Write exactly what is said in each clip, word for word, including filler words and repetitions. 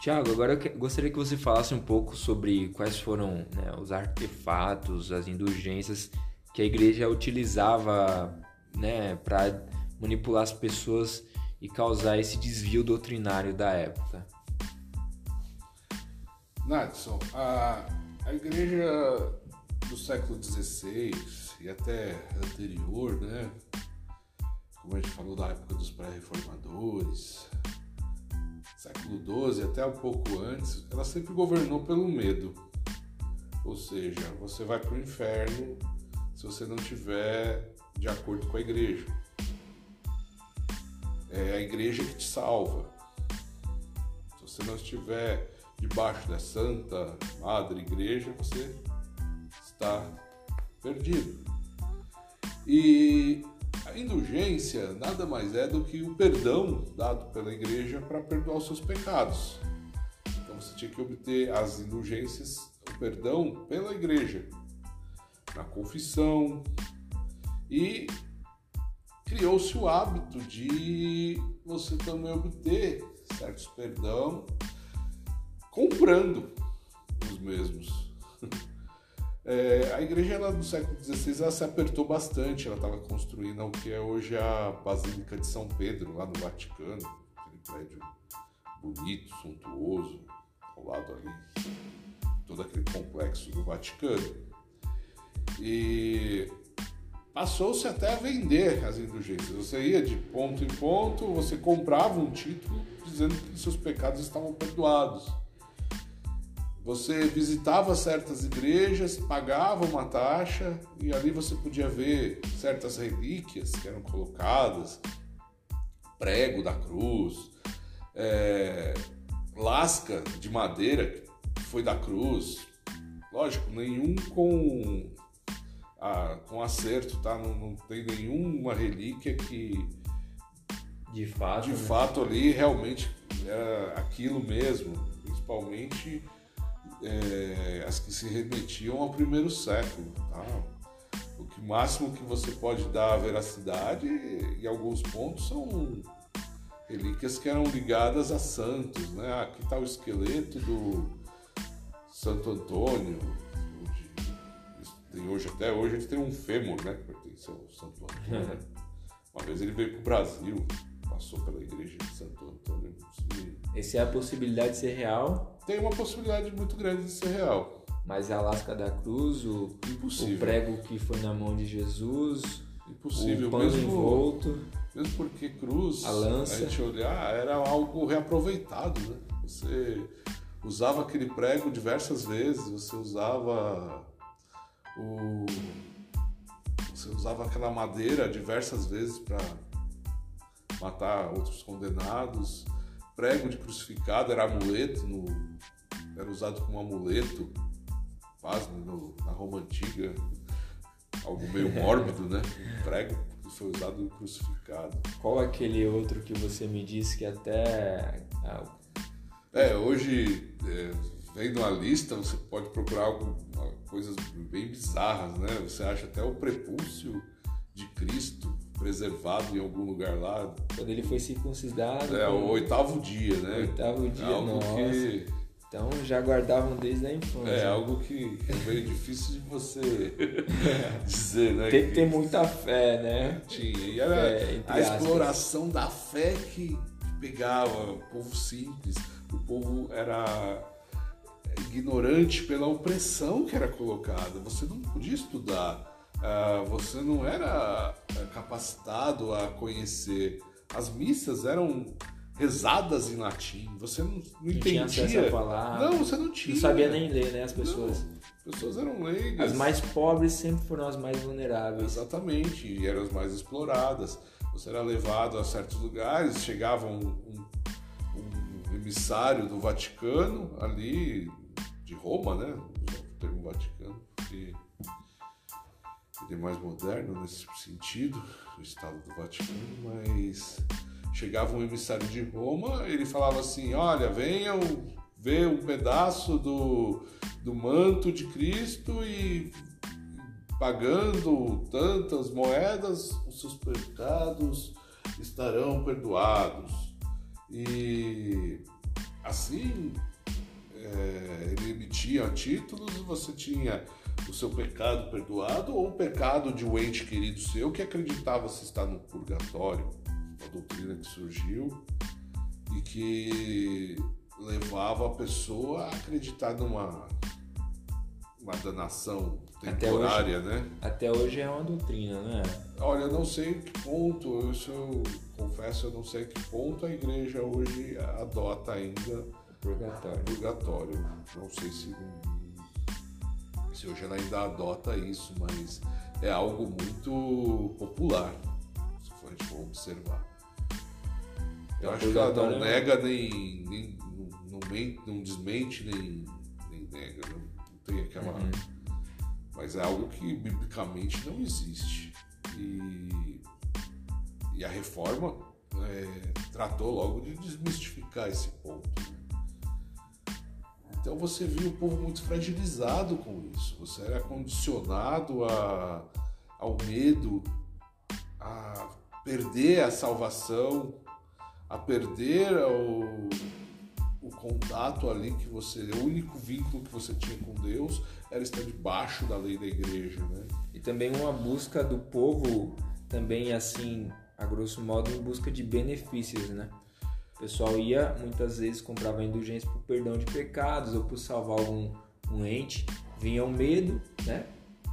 Tiago, agora eu que, gostaria que você falasse um pouco sobre quais foram, né, os artefatos, as indulgências que a igreja utilizava, né, para manipular as pessoas e causar esse desvio doutrinário da época. Nadson, a, a igreja do século dezesseis e até anterior, né, como a gente falou da época dos pré-reformadores, século doze até um pouco antes, ela sempre governou pelo medo. Ou seja, você vai para o inferno se você não estiver de acordo com a igreja. É a igreja que te salva. Se você não estiver debaixo da Santa Madre Igreja, você está perdido. E a indulgência nada mais é do que o perdão dado pela igreja para perdoar os seus pecados. Então você tinha que obter as indulgências, o perdão pela igreja, na confissão. E criou-se o hábito de você também obter certos perdão comprando os mesmos. É, a igreja ela, do século dezesseis ela se apertou bastante, ela estava construindo o que é hoje a Basílica de São Pedro, lá no Vaticano, aquele prédio bonito, suntuoso, ao lado ali, todo aquele complexo do Vaticano. E passou-se até a vender as indulgências. Você ia de ponto em ponto, você comprava um título dizendo que seus pecados estavam perdoados. Você visitava certas igrejas, pagava uma taxa e ali você podia ver certas relíquias que eram colocadas, prego da cruz, é, lasca de madeira que foi da cruz. Lógico, nenhum com, a, com acerto, tá? Não, não tem nenhuma relíquia que de fato, de né? fato ali realmente era aquilo mesmo, principalmente... É, as que se remetiam ao primeiro século, tá? O que máximo que você pode dar à veracidade em alguns pontos são relíquias que eram ligadas a santos, né? Aqui está o esqueleto do Santo Antônio, tem hoje, até hoje ele tem um fêmur, né, que pertence ao Santo Antônio, né? Uma vez ele veio para o Brasil, passou pela igreja de Santo Antônio. Essa é a possibilidade de ser real? Tem uma possibilidade muito grande de ser real. Mas a lasca da cruz, o, o prego que foi na mão de Jesus, impossível. O pano mesmo, envolto... Mesmo porque cruz, a, lança. a gente olhar, era algo reaproveitado, né? Você usava aquele prego diversas vezes, você usava o... Você usava aquela madeira diversas vezes para matar outros condenados. Prego de crucificado era amuleto, no, era usado como amuleto, pasme, no, na Roma Antiga, algo meio mórbido, né? Um prego que foi usado no crucificado. Qual aquele outro que você me disse que até... Ah, é, hoje, é, vendo a lista, você pode procurar alguma, coisas bem bizarras, né? Você acha até o prepúcio de Cristo preservado em algum lugar lá. Quando ele foi circuncidado. É, o oitavo dia, né? O oitavo dia, é algo nossa. Que... Então já guardavam desde a infância. É algo que é meio difícil de você dizer, né? Tem que ter muita fé, né? Tinha. E era é, a aspas. exploração da fé que pegava o povo simples. O povo era ignorante pela opressão que era colocada. Você não podia estudar. Uh, você não era capacitado a conhecer. As missas eram rezadas em latim. Você não, não, não entendia. Não tinha acesso a falar. Não, você não tinha. Não sabia nem ler, né? As pessoas. Não, as pessoas eram leigas. As mais pobres sempre foram as mais vulneráveis. Exatamente. E eram as mais exploradas. Você era levado a certos lugares. Chegava um, um, um emissário do Vaticano ali, de Roma, né? O termo Vaticano. Que... Ele é mais moderno nesse sentido, o Estado do Vaticano, mas chegava um emissário de Roma, ele falava assim, olha, venham ver um pedaço do, do manto de Cristo e pagando tantas moedas, os seus pecados estarão perdoados. E Assim, é, ele emitia títulos e você tinha o seu pecado perdoado ou o pecado de um ente querido seu que acreditava-se estar no purgatório, uma doutrina que surgiu e que levava a pessoa a acreditar numa uma danação temporária, até hoje, né? Até hoje é uma doutrina, né? Olha, eu não sei que ponto, isso eu confesso, eu não sei que ponto a igreja hoje adota ainda purgatório. purgatório. Não sei se, se hoje ela ainda adota isso, mas é algo muito popular, se for a gente for observar. Eu é acho que ela não nega, nem, nem não, mente, não desmente, nem, nem nega, não tem aquela... Uhum. Mas é algo que biblicamente não existe. E, e a reforma é, tratou logo de desmistificar esse ponto. Então você viu o povo muito fragilizado com isso. Você era condicionado a, ao medo, a perder a salvação, a perder o, o contato ali que você... O único vínculo que você tinha com Deus era estar debaixo da lei da igreja, né? E também uma busca do povo, também assim, a grosso modo, em busca de benefícios, né? O pessoal ia, muitas vezes, comprava indulgência por perdão de pecados ou por salvar um, um ente. Vinha o medo, né?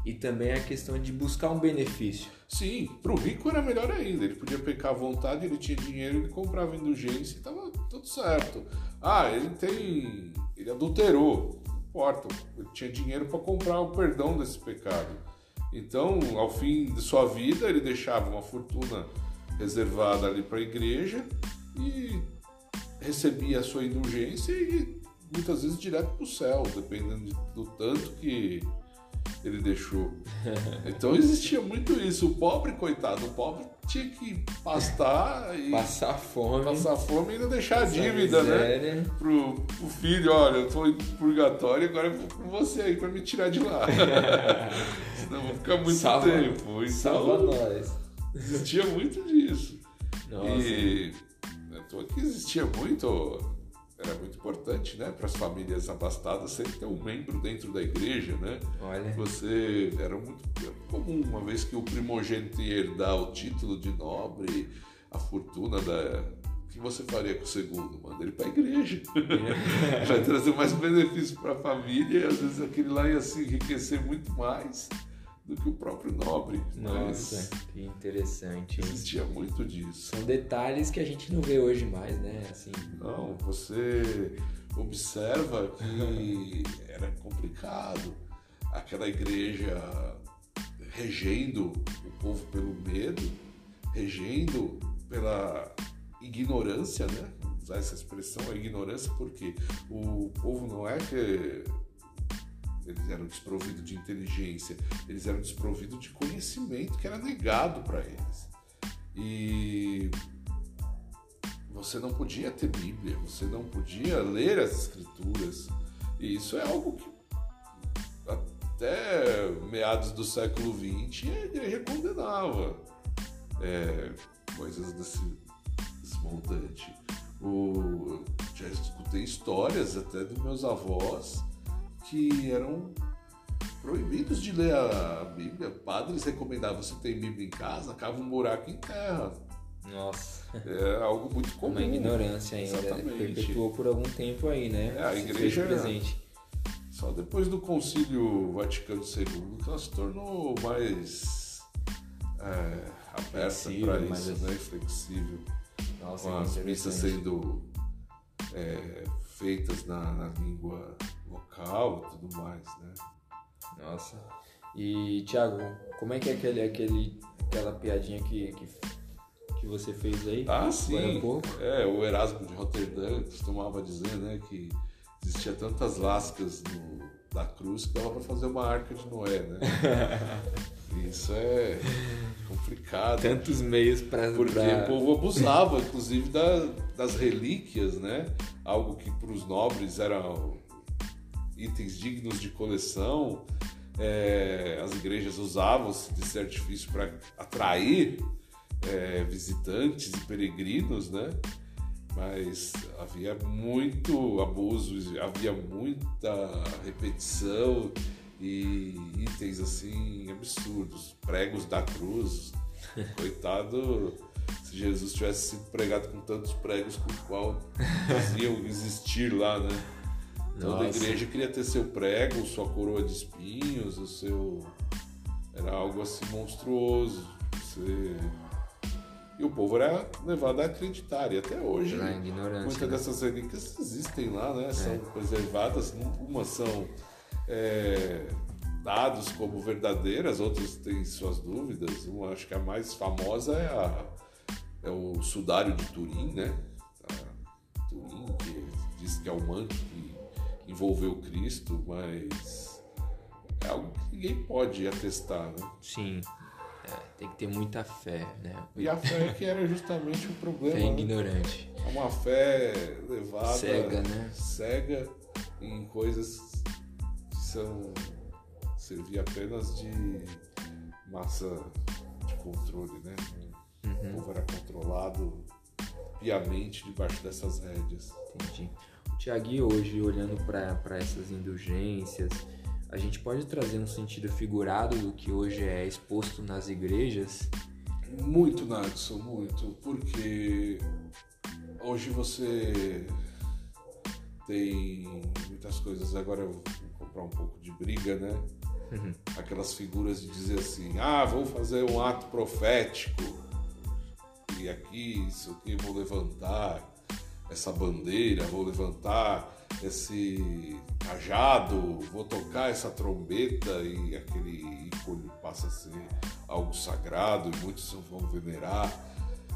E também a questão de buscar um benefício. Sim, para o rico era melhor ainda. Ele podia pecar à vontade, ele tinha dinheiro, ele comprava indulgência e estava tudo certo. Ah, ele tem... ele adulterou. Não importa, ele tinha dinheiro para comprar o perdão desse pecado. Então, ao fim de sua vida, ele deixava uma fortuna reservada ali para a igreja e... recebia a sua indulgência e muitas vezes direto para o céu, dependendo do tanto que ele deixou. Então existia muito isso. O pobre, coitado, o pobre tinha que pastar e passar fome, passar fome e ainda deixar a dívida, né? Pro, pro filho, olha, eu tô em purgatório, agora eu vou com você aí para me tirar de lá. Senão eu vou ficar muito salva, tempo. Então, salva nós. Existia muito disso. Nossa. E... que existia muito, era muito importante, né, para as famílias abastadas sempre ter um membro dentro da igreja, né? Olha. Você era muito comum, uma vez que o primogênito ia herdar o título de nobre, a fortuna da... o que você faria com o segundo? Manda ele para a igreja. É. Vai trazer mais benefício para a família e às vezes aquele lá ia se enriquecer muito mais do que o próprio nobre. Nossa, mas... que interessante. Existia muito disso. São detalhes que a gente não vê hoje mais, né? Assim... Não, você observa que era complicado. Aquela igreja regendo o povo pelo medo, regendo pela ignorância, né? Vou usar essa expressão, a ignorância, porque o povo não é que... eles eram desprovidos de inteligência, eles eram desprovidos de conhecimento que era negado para eles. E você não podia ter Bíblia, você não podia ler as Escrituras. E isso é algo que até meados do século vinte a igreja condenava. É, coisas desse, desse montante. O, eu já escutei histórias até dos meus avós que eram proibidos de ler a Bíblia. Padres recomendavam, você tem Bíblia em casa, cava um buraco em terra. Nossa. É algo muito comum. Uma ignorância ainda. Exatamente. Perpetuou por algum tempo aí, né? É, a igreja presente. Só depois do Concílio Vaticano segundo que ela se tornou mais é, aberta para isso, assim, né? Flexível. Nossa, com as missas sendo é, feitas na, na língua local e tudo mais, né? Nossa. E, Thiago, como é que é aquele, aquele, aquela piadinha que, que, que você fez aí? Ah, sim. É, o Erasmo de Roterdã costumava dizer, né, que existia tantas lascas no, da cruz que dava para fazer uma arca de Noé, né? Isso é complicado. Tantos meios para... Porque pra... o povo abusava, inclusive, da, das relíquias, né? Algo que para os nobres era... itens dignos de coleção, é, as igrejas usavam-se desse artifício para atrair é, visitantes e peregrinos, né? mas havia muito abuso, havia muita repetição e itens assim absurdos, pregos da cruz. Coitado, se Jesus tivesse sido pregado com tantos pregos com o qual diziam existir lá, né? Toda a igreja queria ter seu prego, sua coroa de espinhos, o seu... Era algo assim monstruoso. Você... E o povo era levado a acreditar. E até hoje, né? Muitas né? dessas relíquias existem lá, né? São é. preservadas. Umas são é, dadas como verdadeiras, outras têm suas dúvidas. Uma, acho que a mais famosa é, a, é o Sudário de Turim, né? A Turim, que diz que é o manto que envolveu Cristo, mas é algo que ninguém pode atestar, né? Sim. É, tem que ter muita fé, né? E a fé que era justamente o problema. Fé ignorante. É, né? Uma fé levada... Cega, né? Cega em coisas que são... servia apenas de massa de controle, né? Uhum. O povo era controlado piamente debaixo dessas rédeas. Entendi. Tiagui, hoje, olhando para essas indulgências, a gente pode trazer um sentido figurado do que hoje é exposto nas igrejas? Muito, Nadson, muito. Porque hoje você tem muitas coisas. Agora eu vou comprar um pouco de briga, né? Uhum. Aquelas figuras de dizer assim, ah, vou fazer um ato profético. E aqui, isso aqui, vou levantar essa bandeira, vou levantar esse cajado, vou tocar essa trombeta, e aquele ícone passa a ser algo sagrado e muitos vão venerar.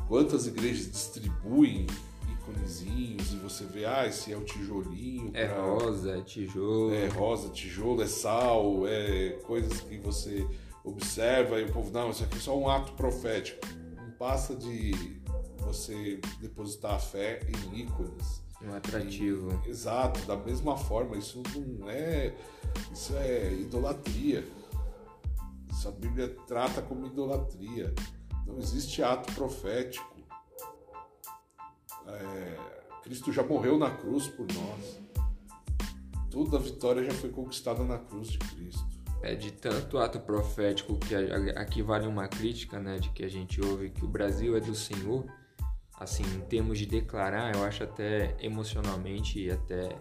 Quantas igrejas distribuem íconezinhos e você vê, ah, esse é o tijolinho. É pra... rosa, é tijolo. É rosa, tijolo, é sal, é coisas que você observa e o povo, não, isso aqui é só um ato profético. Não passa de... você depositar a fé em ícones. Um atrativo. E, exato, da mesma forma, isso não é... Isso é idolatria. Isso a Bíblia trata como idolatria. Não existe ato profético. É, Cristo já morreu na cruz por nós. Toda a vitória já foi conquistada na cruz de Cristo. É de tanto ato profético que aqui vale uma crítica, né, de que a gente ouve que o Brasil é do Senhor. Assim, em termos de declarar, eu acho até emocionalmente e até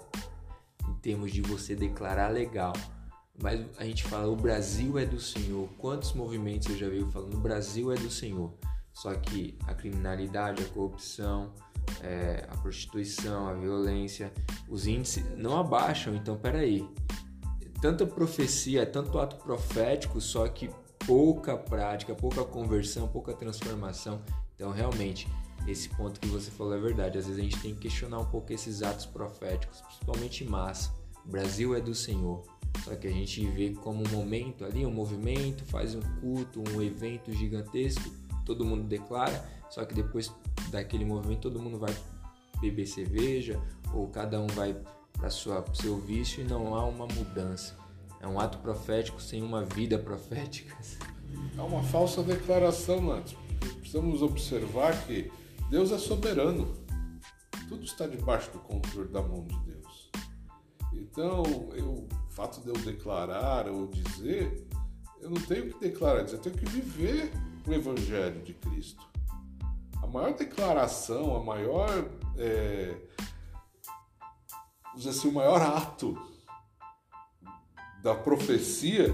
em termos de você declarar legal. Mas a gente fala, o Brasil é do Senhor. Quantos movimentos eu já vi falando, o Brasil é do Senhor. Só que a criminalidade, a corrupção, é, a prostituição, a violência, os índices não abaixam. Então, peraí. Tanta profecia, tanto ato profético, só que pouca prática, pouca conversão, pouca transformação. Então, realmente... esse ponto que você falou é verdade. Às vezes a gente tem que questionar um pouco esses atos proféticos, principalmente em massa. O Brasil é do Senhor. Só que a gente vê como um momento ali, um movimento, faz um culto, um evento gigantesco, todo mundo declara, só que depois daquele movimento todo mundo vai beber cerveja, ou cada um vai para o seu vício e não há uma mudança. É um ato profético sem uma vida profética. É uma falsa declaração, Nath. Precisamos observar que Deus é soberano. Tudo está debaixo do controle da mão de Deus. Então, eu, o fato de eu declarar ou dizer, eu não tenho que declarar, eu tenho que viver o Evangelho de Cristo. A maior declaração, a maior, é, vamos dizer assim, o maior ato da profecia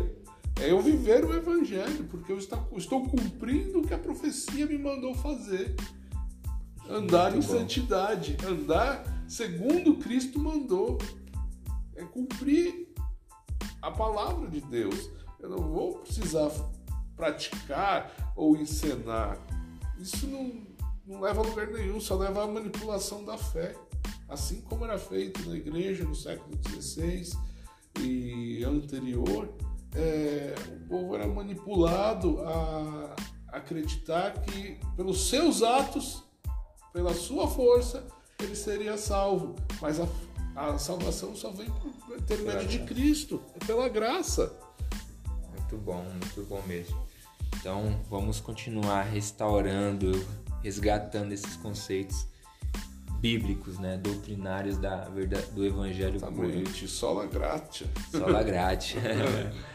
é eu viver o Evangelho, porque eu estou cumprindo o que a profecia me mandou fazer. Andar Muito em bom. Santidade, andar segundo Cristo mandou. É cumprir a palavra de Deus. Eu não vou precisar praticar ou encenar. Isso não, não leva a lugar nenhum, só leva à manipulação da fé. Assim como era feito na igreja no século dezesseis e anterior, é, o povo era manipulado a acreditar que pelos seus atos, pela sua força, ele seria salvo. Mas a, a salvação só vem por intermédio de Cristo, é pela graça. Muito bom, muito bom mesmo. Então, vamos continuar restaurando, resgatando esses conceitos bíblicos, né, doutrinários da, do Evangelho puro. Sola gratia. Sola gratia.